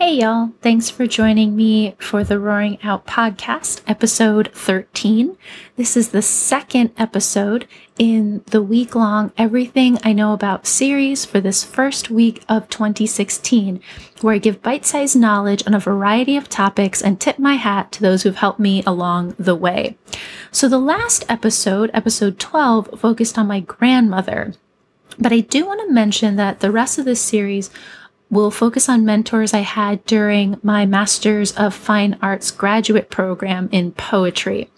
Hey y'all, thanks for joining me for the Roaring Out Podcast, episode 13. This is the second episode in the week-long Everything I Know About series for this first week of 2016, where I give bite-sized knowledge on a variety of topics and tip my hat to those who've helped me along the way. So the last episode, episode 12, focused on my grandmother, but I do want to mention that the rest of this series we'll focus on mentors I had during my Master's of Fine Arts graduate program in poetry.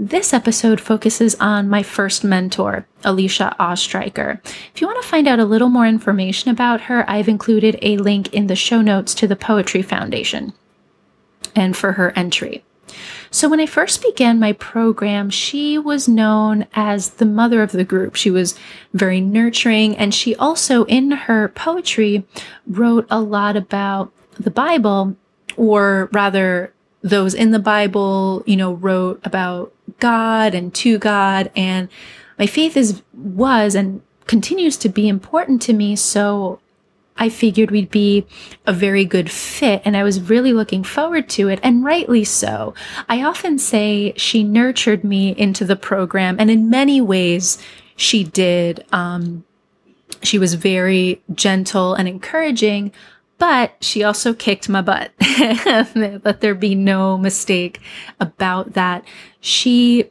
This episode focuses on my first mentor, Alicia Ostriker. If you want to find out a little more information about her, I've included a link in the show notes to the Poetry Foundation and for her entry. So when I first began my program, she was known as the mother of the group. She was very nurturing, and she also, in her poetry, wrote a lot about the Bible, or rather, those in the Bible, wrote about God and to God, and my faith was and continues to be important to me, so I figured we'd be a very good fit, and I was really looking forward to it, and rightly so. I often say she nurtured me into the program, and in many ways she did. She was very gentle and encouraging, but she also kicked my butt. Let there be no mistake about that. She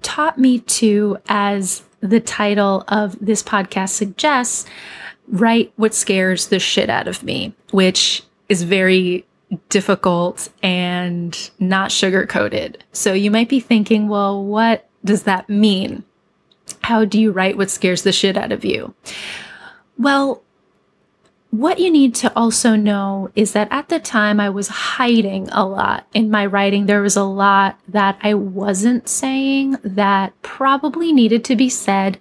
taught me to, as the title of this podcast suggests, write what scares the shit out of me, which is very difficult and not sugar-coated. So you might be thinking, well, what does that mean? How do you write what scares the shit out of you? Well, what you need to also know is that at the time I was hiding a lot in my writing. There was a lot that I wasn't saying that probably needed to be said.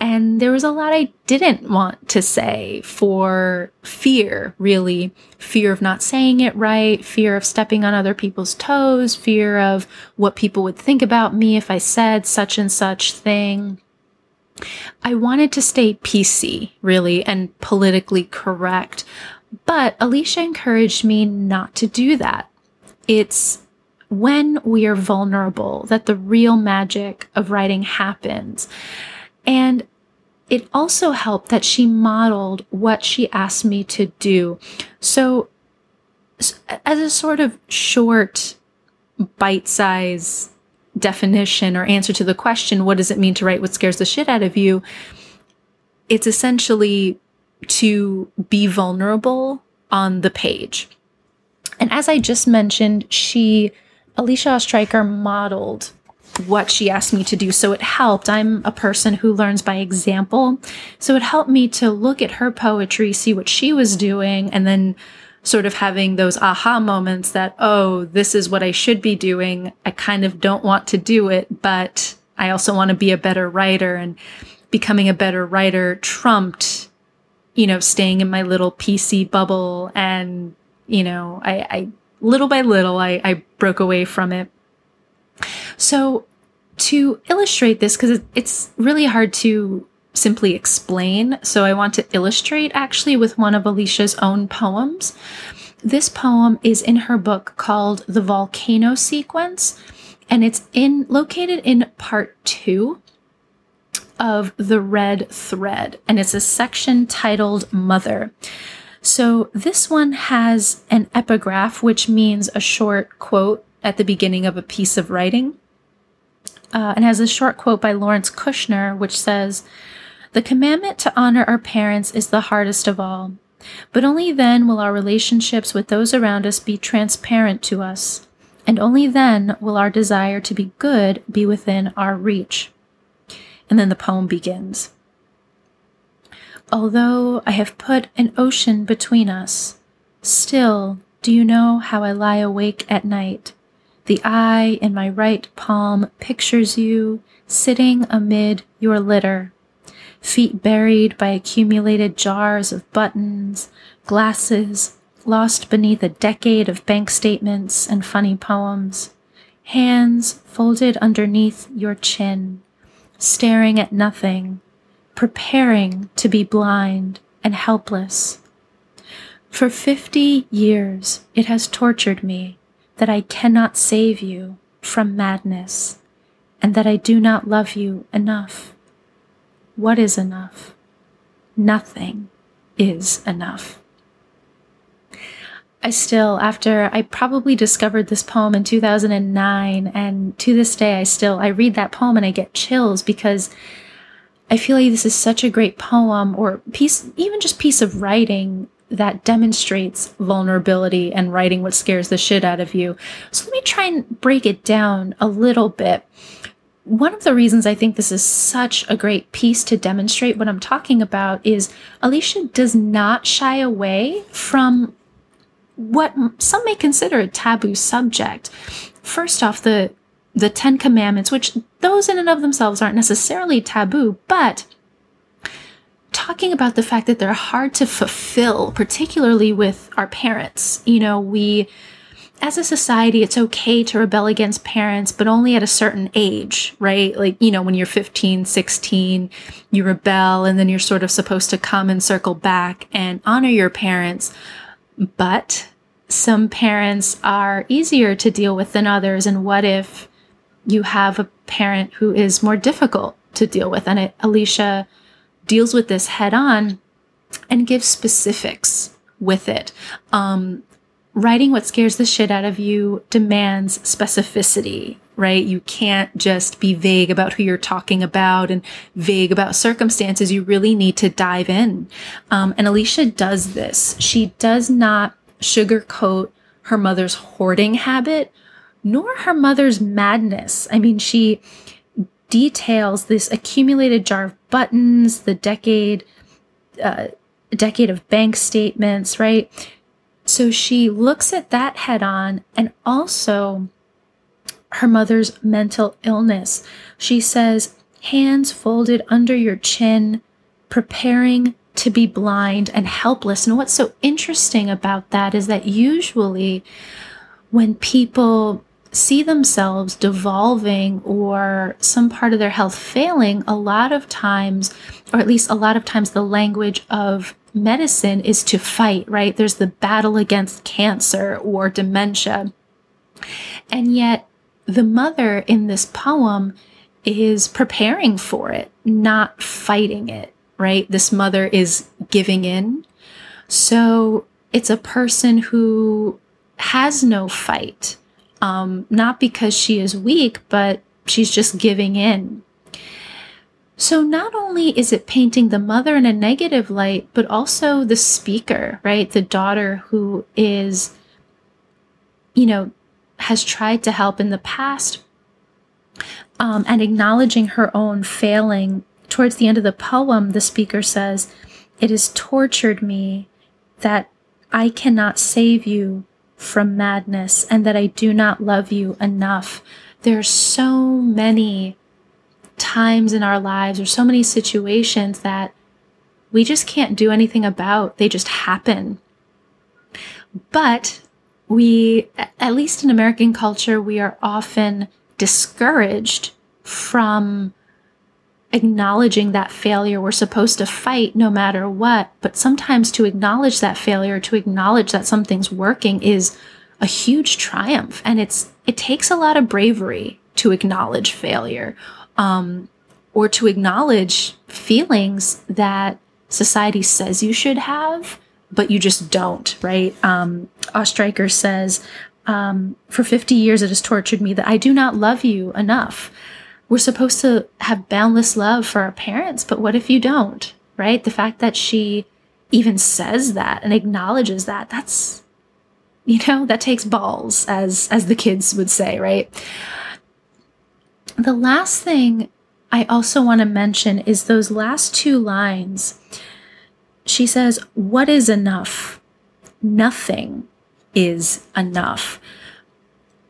And there was a lot I didn't want to say for fear, really. Fear of not saying it right, fear of stepping on other people's toes, fear of what people would think about me if I said such and such thing. I wanted to stay PC, really, and politically correct. But Alicia encouraged me not to do that. It's when we are vulnerable that the real magic of writing happens. And it also helped that she modeled what she asked me to do. So as a sort of short bite-size definition or answer to the question, what does it mean to write what scares the shit out of you? It's essentially to be vulnerable on the page. And as I just mentioned, Alicia Ostriker modeled what she asked me to do. So it helped. I'm a person who learns by example. So it helped me to look at her poetry, see what she was doing, and then sort of having those aha moments that, oh, this is what I should be doing. I kind of don't want to do it, but I also want to be a better writer. And becoming a better writer trumped, staying in my little PC bubble. And, I little by little, I broke away from it. So to illustrate this, because it's really hard to simply explain, so I want to illustrate actually with one of Alicia's own poems. This poem is in her book called The Volcano Sequence, and it's located in part 2 of The Red Thread, and it's a section titled Mother. So this one has an epigraph, which means a short quote at the beginning of a piece of writing, and has a short quote by Lawrence Kushner, which says, "The commandment to honor our parents is the hardest of all, but only then will our relationships with those around us be transparent to us, and only then will our desire to be good be within our reach." And then the poem begins. "Although I have put an ocean between us, still do you know how I lie awake at night? The eye in my right palm pictures you sitting amid your litter, feet buried by accumulated jars of buttons, glasses lost beneath a decade of bank statements and funny poems, hands folded underneath your chin, staring at nothing, preparing to be blind and helpless. For 50 years it has tortured me that I cannot save you from madness, and that I do not love you enough. What is enough? Nothing is enough. I still, after I probably discovered this poem in 2009, and to this day I read that poem and I get chills, because I feel like this is such a great poem or piece, even just piece of writing, that demonstrates vulnerability and writing what scares the shit out of you. So let me try and break it down a little bit. One of the reasons I think this is such a great piece to demonstrate what I'm talking about is Alicia does not shy away from what some may consider a taboo subject. First off, the Ten Commandments, which those in and of themselves aren't necessarily taboo, but talking about the fact that they're hard to fulfill, particularly with our parents. You know, we, as a society, it's okay to rebel against parents, but only at a certain age, right? Like, you know, when you're 15, 16, you rebel, and then you're sort of supposed to come and circle back and honor your parents. But some parents are easier to deal with than others. And what if you have a parent who is more difficult to deal with? And Alicia deals with this head on and gives specifics with it. Writing what scares the shit out of you demands specificity, right? You can't just be vague about who you're talking about and vague about circumstances. You really need to dive in. And Alicia does this. She does not sugarcoat her mother's hoarding habit, nor her mother's madness. I mean, she details this accumulated jar of buttons, the decade of bank statements, right? So she looks at that head on, and also her mother's mental illness. She says, hands folded under your chin, preparing to be blind and helpless. And what's so interesting about that is that usually when people see themselves devolving or some part of their health failing, a lot of times, or at least a lot of times, the language of medicine is to fight, right? There's the battle against cancer or dementia. And yet the mother in this poem is preparing for it, not fighting it, right? This mother is giving in. So it's a person who has no fight. Not because she is weak, but she's just giving in. So not only is it painting the mother in a negative light, but also the speaker, right? The daughter who is, you know, has tried to help in the past, and acknowledging her own failing. Towards the end of the poem, the speaker says, "It has tortured me that I cannot save you from madness, and that I do not love you enough." There are so many times in our lives or so many situations that we just can't do anything about. They just happen. But we, at least in American culture, we are often discouraged from acknowledging that failure. We're supposed to fight no matter what, but sometimes to acknowledge that failure, to acknowledge that something's working, is a huge triumph. And it takes a lot of bravery to acknowledge failure, or to acknowledge feelings that society says you should have, but you just don't, right? Ostriker says, for 50 years it has tortured me that I do not love you enough. We're supposed to have boundless love for our parents, but what if you don't, right? The fact that she even says that and acknowledges that, that's, you know, that takes balls, as the kids would say, right? The last thing I also want to mention is those last two lines. She says, "What is enough? Nothing is enough."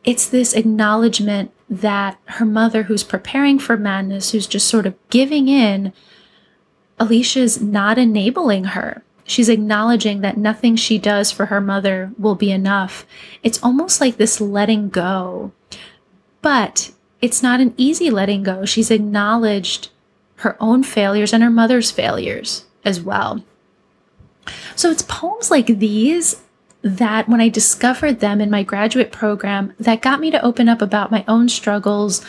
It's this acknowledgement that her mother, who's preparing for madness, who's just sort of giving in, Alicia's not enabling her. She's acknowledging that nothing she does for her mother will be enough. It's almost like this letting go, but it's not an easy letting go. She's acknowledged her own failures and her mother's failures as well. So it's poems like these that when I discovered them in my graduate program, that got me to open up about my own struggles.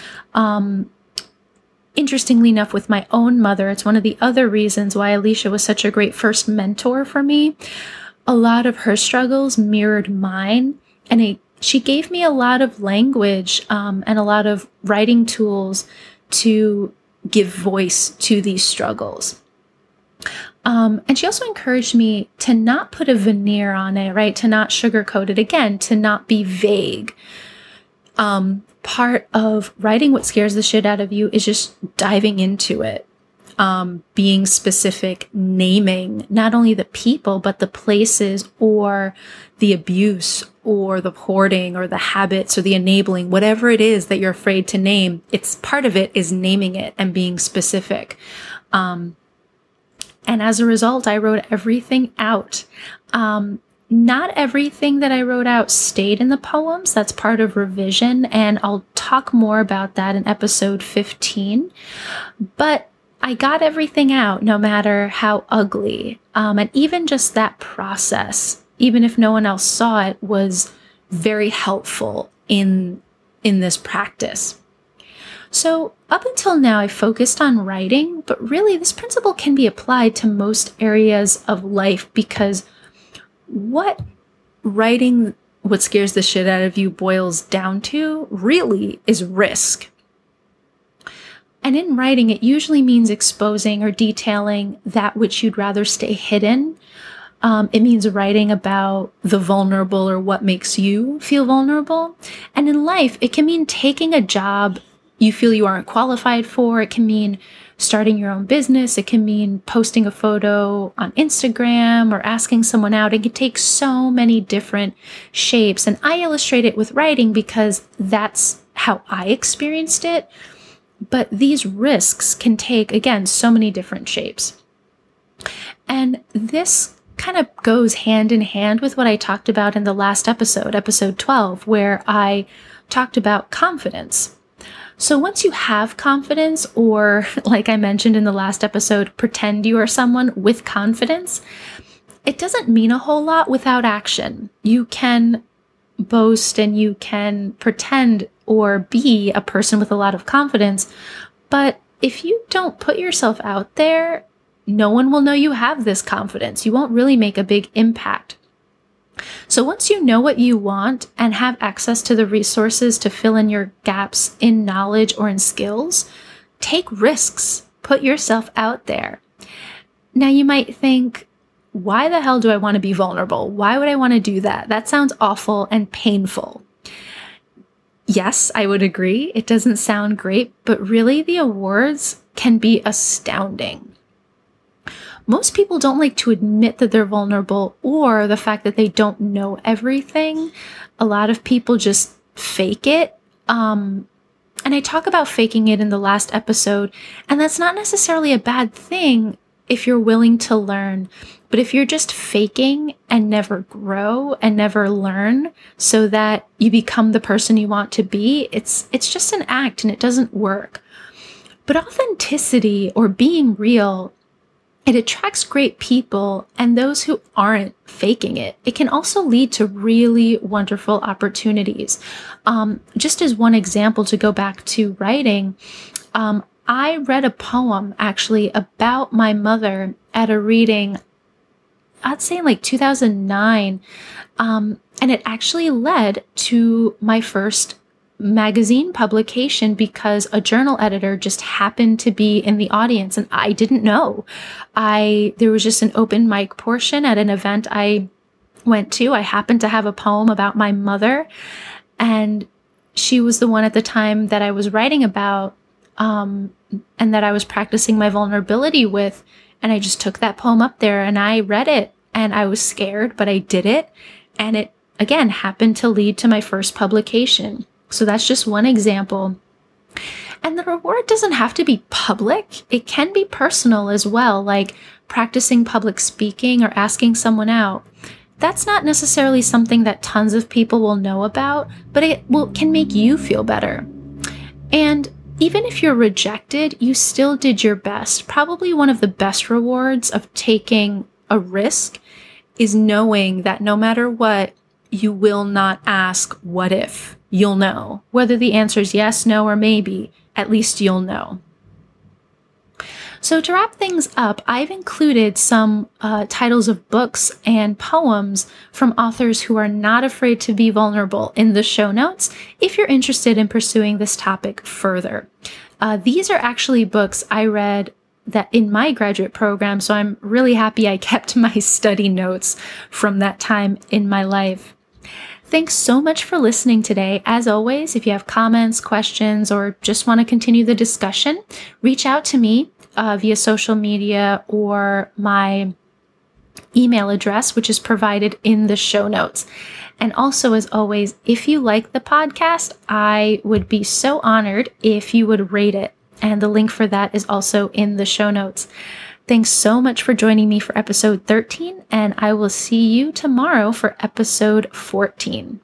Interestingly enough, with my own mother, it's one of the other reasons why Alicia was such a great first mentor for me. A lot of her struggles mirrored mine, and she gave me a lot of language and a lot of writing tools to give voice to these struggles. And she also encouraged me to not put a veneer on it, right? To not sugarcoat it, again, to not be vague. Part of writing what scares the shit out of you is just diving into it, being specific, naming not only the people, but the places or the abuse or the hoarding or the habits or the enabling, whatever it is that you're afraid to name. It's part of it is naming it and being specific. And as a result, I wrote everything out. Not everything that I wrote out stayed in the poems. That's part of revision, and I'll talk more about that in episode 15. But I got everything out, no matter how ugly. And even just that process, even if no one else saw it, was very helpful in this practice. So up until now, I focused on writing, but really this principle can be applied to most areas of life, because what writing what scares the shit out of you boils down to really is risk. And in writing, it usually means exposing or detailing that which you'd rather stay hidden. It means writing about the vulnerable or what makes you feel vulnerable. And in life, it can mean taking a job you feel you aren't qualified for. It can mean starting your own business. It can mean posting a photo on Instagram or asking someone out. It can take so many different shapes. And I illustrate it with writing because that's how I experienced it. But these risks can take, again, so many different shapes. And this kind of goes hand in hand with what I talked about in the last episode, episode 12, where I talked about confidence. So once you have confidence, or like I mentioned in the last episode, pretend you are someone with confidence, it doesn't mean a whole lot without action. You can boast and you can pretend or be a person with a lot of confidence, but if you don't put yourself out there, no one will know you have this confidence. You won't really make a big impact. So once you know what you want and have access to the resources to fill in your gaps in knowledge or in skills, take risks, put yourself out there. Now you might think, why the hell do I want to be vulnerable? Why would I want to do that? That sounds awful and painful. Yes, I would agree. It doesn't sound great, but really the awards can be astounding. Most people don't like to admit that they're vulnerable or the fact that they don't know everything. A lot of people just fake it. And I talk about faking it in the last episode, and that's not necessarily a bad thing if you're willing to learn. But if you're just faking and never grow and never learn so that you become the person you want to be, it's just an act and it doesn't work. But authenticity or being real, it attracts great people and those who aren't faking it. It can also lead to really wonderful opportunities. Just as one example, to go back to writing, I read a poem actually about my mother at a reading, I'd say in like 2009, and it actually led to my first magazine publication because a journal editor just happened to be in the audience, and I didn't know. There was just an open mic portion at an event I went to. I happened to have a poem about my mother, and she was the one at the time that I was writing about and that I was practicing my vulnerability with, and I just took that poem up there and I read it, and I was scared, but I did it, and it again happened to lead to my first publication. So that's just one example. And the reward doesn't have to be public. It can be personal as well, like practicing public speaking or asking someone out. That's not necessarily something that tons of people will know about, but it can make you feel better. And even if you're rejected, you still did your best. Probably one of the best rewards of taking a risk is knowing that no matter what, you will not ask, what if? You'll know. Whether the answer is yes, no, or maybe, at least you'll know. So to wrap things up, I've included some titles of books and poems from authors who are not afraid to be vulnerable in the show notes if you're interested in pursuing this topic further. These are actually books I read that in my graduate program, so I'm really happy I kept my study notes from that time in my life. Thanks so much for listening today. As always, if you have comments, questions, or just want to continue the discussion, reach out to me via social media or my email address, which is provided in the show notes. And also, as always, if you like the podcast, I would be so honored if you would rate it. And the link for that is also in the show notes. Thanks so much for joining me for episode 13, and I will see you tomorrow for episode 14.